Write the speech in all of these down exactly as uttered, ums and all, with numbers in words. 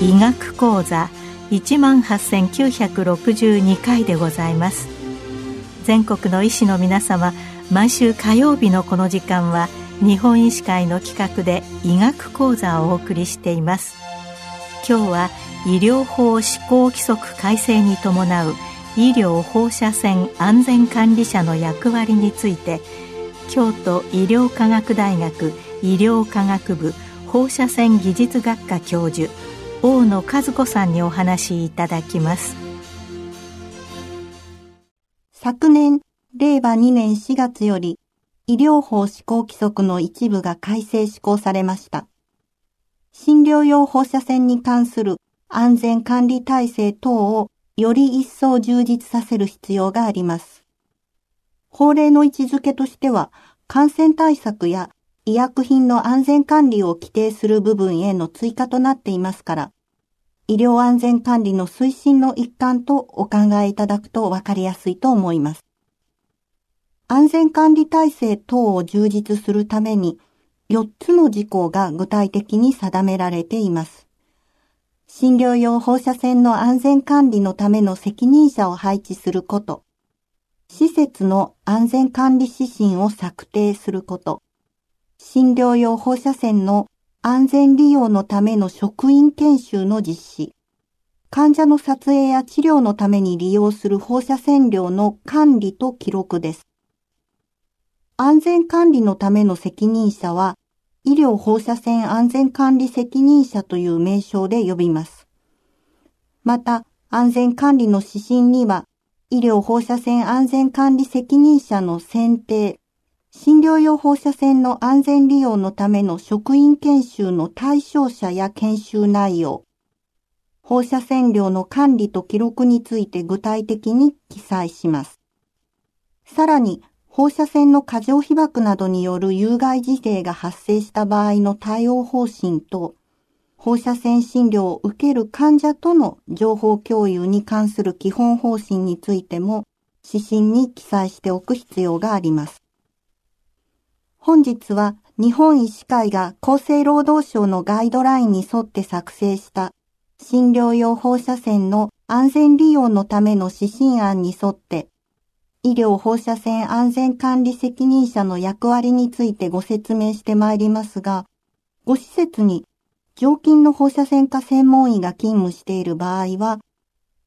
医学講座 いちまんはっせんきゅうひゃくろくじゅうにかいでございます。全国の医師の皆様、毎週火曜日のこの時間は日本医師会の企画で医学講座をお送りしています。今日は医療法施行規則改正に伴う医療放射線安全管理者の役割について、京都医療科学大学医療科学部放射線技術学科教授大野和子さんにお話しいただきます。昨年れいわにねんしがつより医療法施行規則の一部が改正施行されました。診療用放射線に関する安全管理体制等をより一層充実させる必要があります。法令の位置づけとしては、感染対策や医薬品の安全管理を規定する部分への追加となっていますから、医療安全管理の推進の一環とお考えいただくとわかりやすいと思います。安全管理体制等を充実するために、よっつの事項が具体的に定められています。診療用放射線の安全管理のための責任者を配置すること、施設の安全管理指針を策定すること、診療用放射線の安全利用のための職員研修の実施、患者の撮影や治療のために利用する放射線量の管理と記録です。安全管理のための責任者は、医療放射線安全管理責任者という名称で呼びます。また、安全管理の指針には、医療放射線安全管理責任者の選定、診療用放射線の安全利用のための職員研修の対象者や研修内容、放射線量の管理と記録について具体的に記載します。さらに、放射線の過剰被曝などによる有害事例が発生した場合の対応方針と、放射線診療を受ける患者との情報共有に関する基本方針についても指針に記載しておく必要があります。本日は日本医師会が厚生労働省のガイドラインに沿って作成した診療用放射線の安全利用のための指針案に沿って、医療放射線安全管理責任者の役割についてご説明してまいりますが、ご施設に常勤の放射線科専門医が勤務している場合は、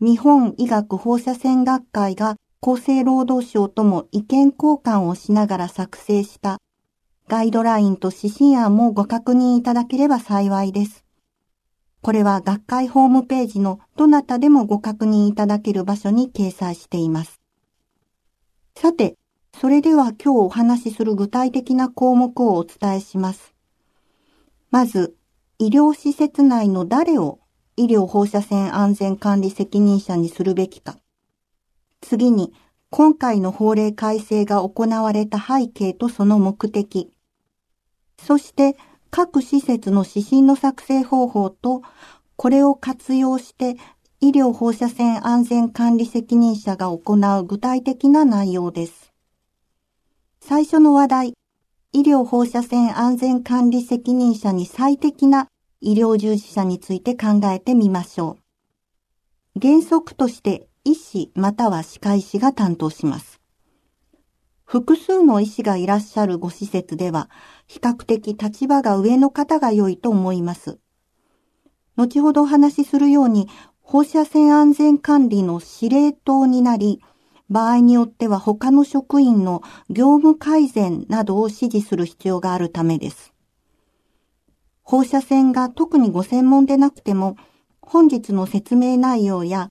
日本医学放射線学会が厚生労働省とも意見交換をしながら作成したガイドラインと指針案もご確認いただければ幸いです。これは学会ホームページのどなたでもご確認いただける場所に掲載しています。さて、それでは今日お話しする具体的な項目をお伝えします。まず、医療施設内の誰を医療放射線安全管理責任者にするべきか。次に、今回の法令改正が行われた背景とその目的。そして、各施設の指針の作成方法と、これを活用して、医療放射線安全管理責任者が行う具体的な内容です。最初の話題、医療放射線安全管理責任者に最適な医療従事者について考えてみましょう。原則として医師または歯科医師が担当します。複数の医師がいらっしゃるご施設では、比較的立場が上の方が良いと思います。後ほどお話しするように、放射線安全管理の司令塔になり、場合によっては他の職員の業務改善などを指示する必要があるためです。放射線が特にご専門でなくても、本日の説明内容や、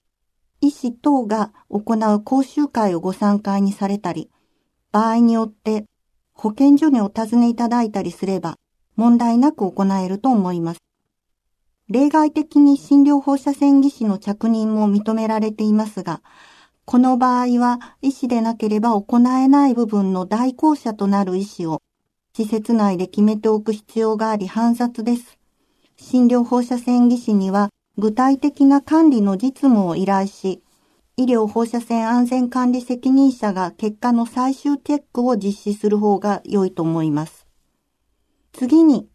医師等が行う講習会をご参加にされたり、場合によって保健所にお尋ねいただいたりすれば、問題なく行えると思います。例外的に診療放射線技師の着任も認められていますが、この場合は医師でなければ行えない部分の代行者となる医師を施設内で決めておく必要があり煩雑です。診療放射線技師には具体的な管理の実務を依頼し、医療放射線安全管理責任者が結果の最終チェックを実施する方が良いと思います。次に、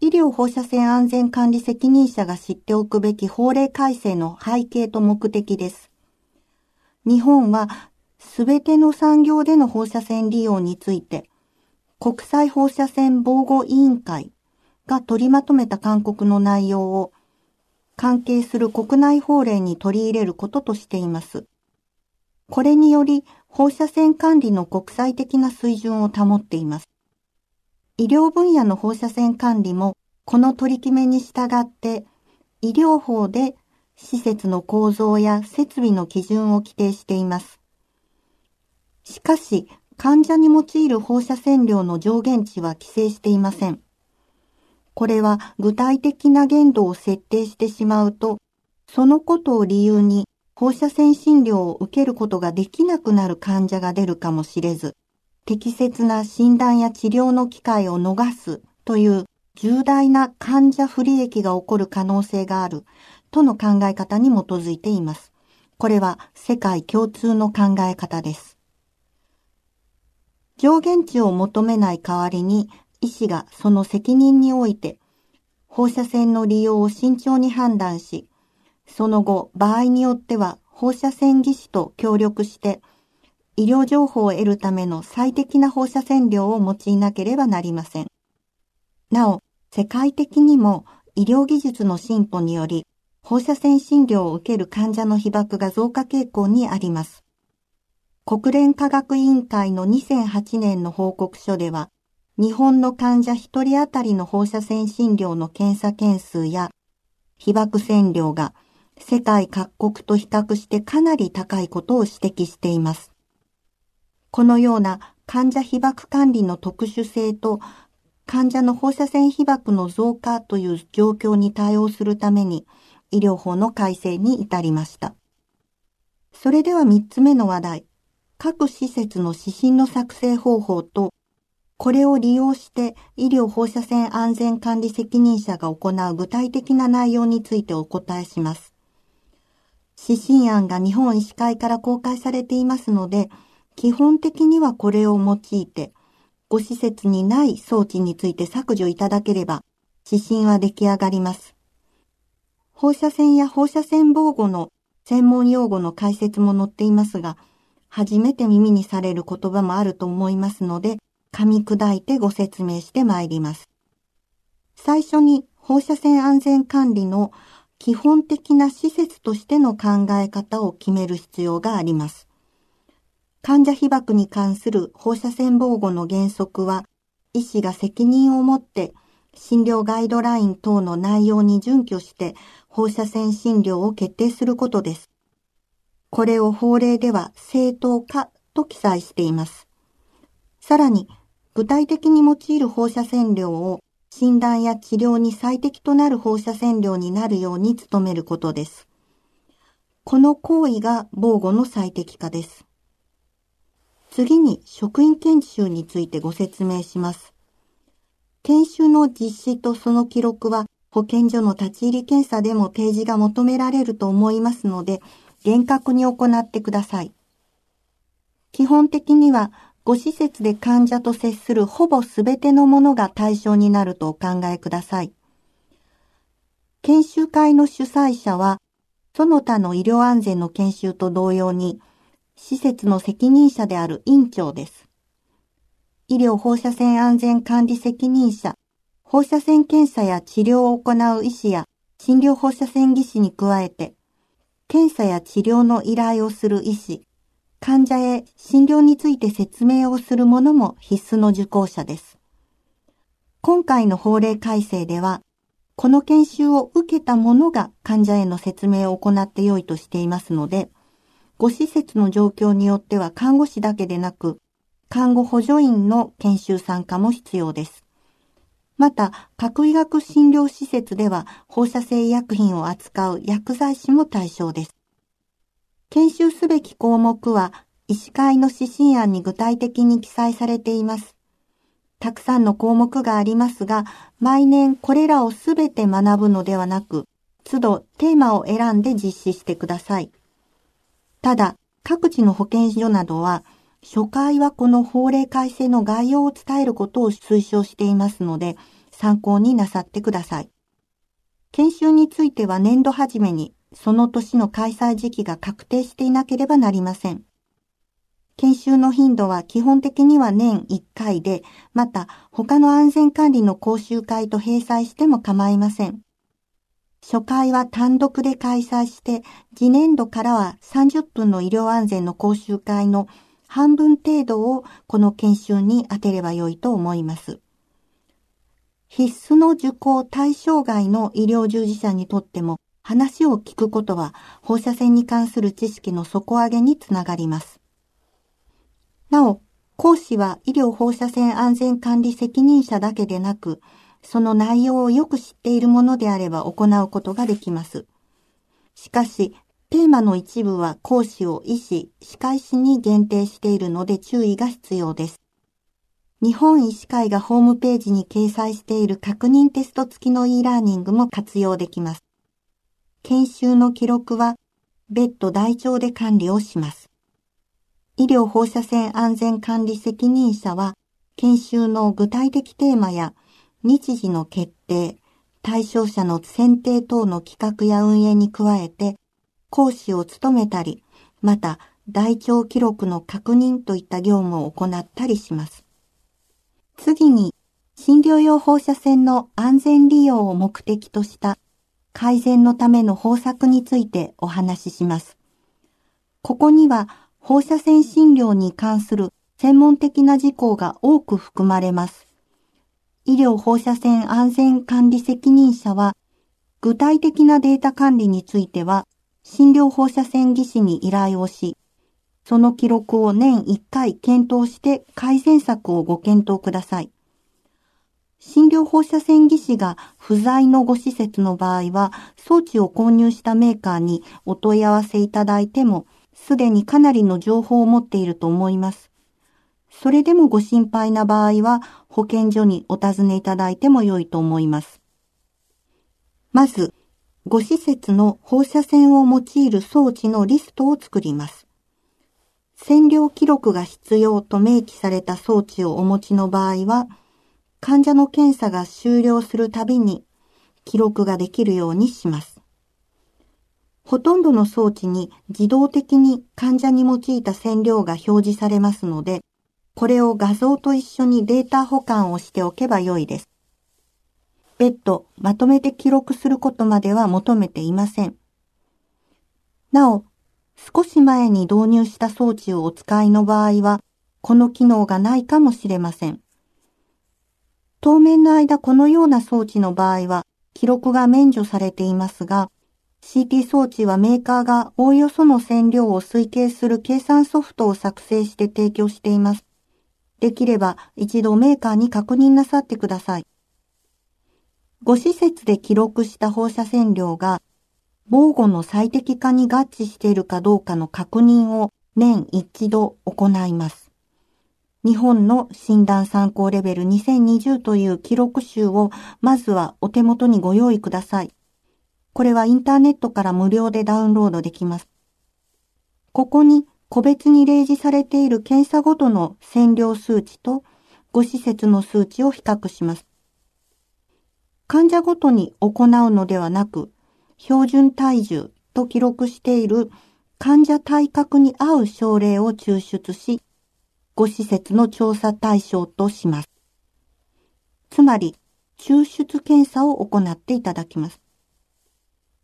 医療放射線安全管理責任者が知っておくべき法令改正の背景と目的です。日本はすべての産業での放射線利用について、国際放射線防護委員会が取りまとめた勧告の内容を関係する国内法令に取り入れることとしています。これにより放射線管理の国際的な水準を保っています。医療分野の放射線管理もこの取り決めに従って医療法で施設の構造や設備の基準を規定しています。しかし患者に用いる放射線量の上限値は規制していません。これは具体的な限度を設定してしまうと、そのことを理由に放射線診療を受けることができなくなる患者が出るかもしれず、適切な診断や治療の機会を逃すという重大な患者不利益が起こる可能性があるとの考え方に基づいています。これは世界共通の考え方です。上限値を求めない代わりに医師がその責任において放射線の利用を慎重に判断し、その後場合によっては放射線技師と協力して医療情報を得るための最適な放射線量を用いなければなりません。なお、世界的にも医療技術の進歩により、放射線診療を受ける患者の被曝が増加傾向にあります。国連科学委員会のにせんはちねんの報告書では、日本の患者ひとり当たりの放射線診療の検査件数や被曝線量が世界各国と比較してかなり高いことを指摘しています。このような患者被曝管理の特殊性と患者の放射線被曝の増加という状況に対応するために医療法の改正に至りました。それではみっつめの話題、各施設の指針の作成方法とこれを利用して医療放射線安全管理責任者が行う具体的な内容についてお答えします。指針案が日本医師会から公開されていますので、基本的にはこれを用いて、ご施設にない装置について削除いただければ、指針は出来上がります。放射線や放射線防護の専門用語の解説も載っていますが、初めて耳にされる言葉もあると思いますので、噛み砕いてご説明してまいります。最初に放射線安全管理の基本的な施設としての考え方を決める必要があります。患者被曝に関する放射線防護の原則は、医師が責任を持って診療ガイドライン等の内容に準拠して放射線診療を決定することです。これを法令では正当化と記載しています。さらに、具体的に用いる放射線量を診断や治療に最適となる放射線量になるように努めることです。この行為が防護の最適化です。次に職員研修についてご説明します。研修の実施とその記録は保健所の立ち入り検査でも提示が求められると思いますので、厳格に行ってください。基本的にはご施設で患者と接するほぼすべてのものが対象になるとお考えください。研修会の主催者は、その他の医療安全の研修と同様に、施設の責任者である院長です。医療放射線安全管理責任者、放射線検査や治療を行う医師や診療放射線技師に加えて、検査や治療の依頼をする医師、患者へ診療について説明をする者も必須の受講者です。今回の法令改正では、この研修を受けた者が患者への説明を行ってよいとしていますので、ご施設の状況によっては看護師だけでなく、看護補助員の研修参加も必要です。また、各医学診療施設では放射性医薬品を扱う薬剤師も対象です。研修すべき項目は、医師会の指針案に具体的に記載されています。たくさんの項目がありますが、毎年これらをすべて学ぶのではなく、都度テーマを選んで実施してください。ただ、各地の保健所などは、初回はこの法令改正の概要を伝えることを推奨していますので、参考になさってください。研修については年度初めにその年の開催時期が確定していなければなりません。研修の頻度は基本的には年いっかいで、また他の安全管理の講習会と併載しても構いません。初回は単独で開催して、次年度からはさんじゅっぷんの医療安全の講習会の半分程度をこの研修に充てればよいと思います。必須の受講対象外の医療従事者にとっても、話を聞くことは放射線に関する知識の底上げにつながります。なお、講師は医療放射線安全管理責任者だけでなく、その内容をよく知っているものであれば行うことができます。しかし、テーマの一部は講師を医師・歯科医師に限定しているので注意が必要です。日本医師会がホームページに掲載している確認テスト付きの e ラーニングも活用できます。研修の記録は別途台帳で管理をします。医療放射線安全管理責任者は、研修の具体的テーマや日時の決定、対象者の選定等の企画や運営に加えて、講師を務めたり、また台帳記録の確認といった業務を行ったりします。次に、診療用放射線の安全利用を目的とした改善のための方策についてお話しします。ここには、放射線診療に関する専門的な事項が多く含まれます。医療放射線安全管理責任者は、具体的なデータ管理については、診療放射線技師に依頼をし、その記録を年いっかい検討して改善策をご検討ください。診療放射線技師が不在のご施設の場合は、装置を購入したメーカーにお問い合わせいただいても、すでにかなりの情報を持っていると思います。それでもご心配な場合は保健所にお尋ねいただいても良いと思います。まず、ご施設の放射線を用いる装置のリストを作ります。線量記録が必要と明記された装置をお持ちの場合は、患者の検査が終了するたびに記録ができるようにします。ほとんどの装置に自動的に患者に用いた線量が表示されますので、これを画像と一緒にデータ保管をしておけば良いです。別途まとめて記録することまでは求めていません。なお、少し前に導入した装置をお使いの場合は、この機能がないかもしれません。当面の間このような装置の場合は、記録が免除されていますが、シーティー 装置はメーカーがおおよその線量を推計する計算ソフトを作成して提供しています。できれば一度メーカーに確認なさってください。ご施設で記録した放射線量が防護の最適化に合致しているかどうかの確認を年一度行います。日本の診断参考レベルにせんにじゅうという記録集をまずはお手元にご用意ください。これはインターネットから無料でダウンロードできます。ここに個別に例示されている検査ごとの線量数値とご施設の数値を比較します。患者ごとに行うのではなく、標準体重と記録している患者体格に合う症例を抽出し、ご施設の調査対象とします。つまり、抽出検査を行っていただきます。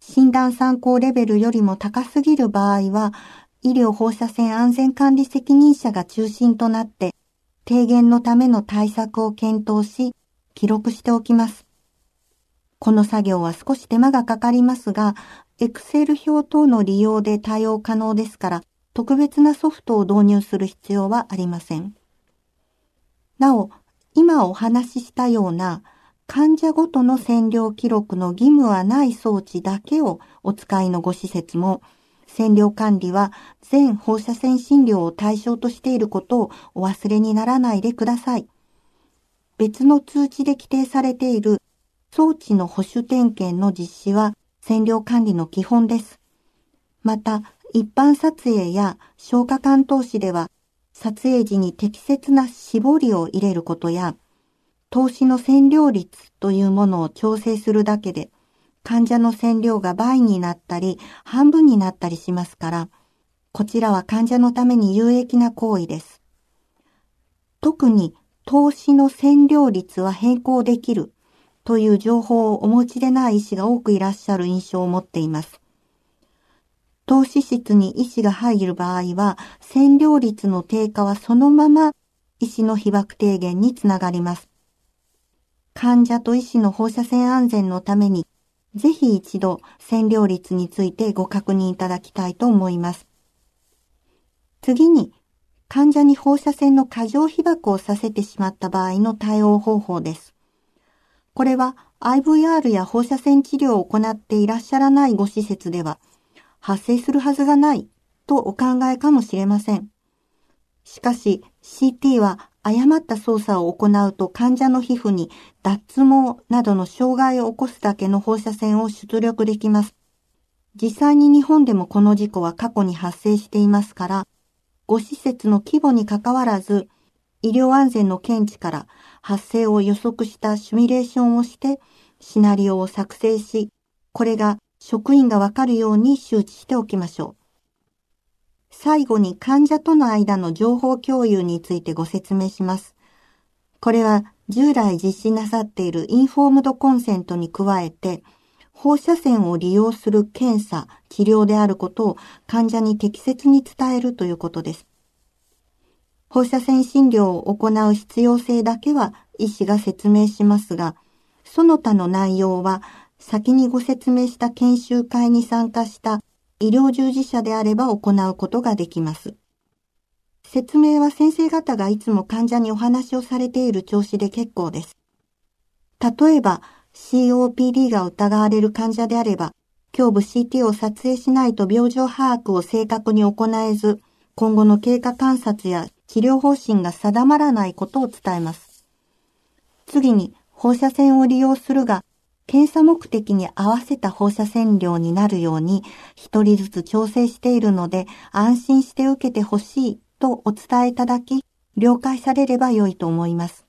診断参考レベルよりも高すぎる場合は、医療放射線安全管理責任者が中心となって、低減のための対策を検討し、記録しておきます。この作業は少し手間がかかりますが、Excel 表等の利用で対応可能ですから、特別なソフトを導入する必要はありません。なお、今お話ししたような、患者ごとの線量記録の義務はない装置だけをお使いのご施設も、線量管理は全放射線診療を対象としていることをお忘れにならないでください。別の通知で規定されている装置の保守点検の実施は線量管理の基本です。また、一般撮影や消火管投資では、撮影時に適切な絞りを入れることや、投資の占領率というものを調整するだけで、患者の占量が倍になったり半分になったりしますから、こちらは患者のために有益な行為です。特に投資の占量率は変更できるという情報をお持ちでない医師が多くいらっしゃる印象を持っています。投資室に医師が入る場合は、占量率の低下はそのまま医師の被爆低減につながります。患者と医師の放射線安全のために、ぜひ一度占量率についてご確認いただきたいと思います。次に、患者に放射線の過剰被爆をさせてしまった場合の対応方法です。これは アイブイアール や放射線治療を行っていらっしゃらないご施設では、発生するはずがないとお考えかもしれません。しかし シーティー は誤った操作を行うと患者の皮膚に脱毛などの障害を起こすだけの放射線を出力できます。実際に日本でもこの事故は過去に発生していますから、ご施設の規模にかかわらず、医療安全の見地から発生を予測したシミュレーションをして、シナリオを作成し、これが職員がわかるように周知しておきましょう。最後に患者との間の情報共有についてご説明します。これは従来実施なさっているインフォームドコンセントに加えて、放射線を利用する検査、治療であることを患者に適切に伝えるということです。放射線診療を行う必要性だけは医師が説明しますが、その他の内容は、先にご説明した研修会に参加した医療従事者であれば行うことができます。説明は先生方がいつも患者にお話をされている調子で結構です。例えば シーオーピーディー が疑われる患者であれば、胸部 シーティー を撮影しないと病状把握を正確に行えず、今後の経過観察や治療方針が定まらないことを伝えます。次に放射線を利用するが、検査目的に合わせた放射線量になるように一人ずつ調整しているので安心して受けてほしいとお伝えいただき、了解されれば良いと思います。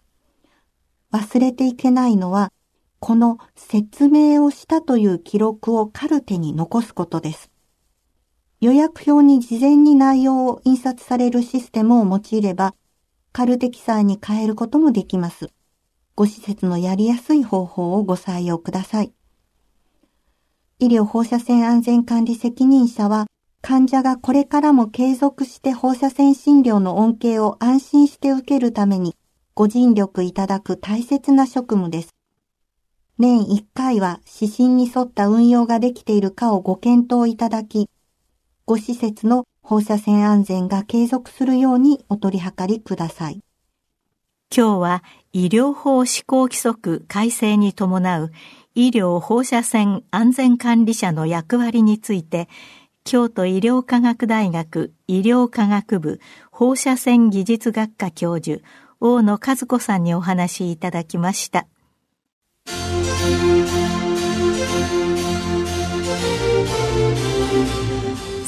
忘れていけないのは、この説明をしたという記録をカルテに残すことです。予約表に事前に内容を印刷されるシステムを用いれば、カルテ記載に変えることもできます。ご施設のやりやすい方法をご採用ください。医療放射線安全管理責任者は、患者がこれからも継続して放射線診療の恩恵を安心して受けるためにご尽力いただく大切な職務です。年いっかいは指針に沿った運用ができているかをご検討いただき、ご施設の放射線安全が継続するようにお取り計りください。今日は医療法施行規則改正に伴う医療放射線安全管理者の役割について、京都医療科学大学医療科学部放射線技術学科教授、大野和子さんにお話しいただきました。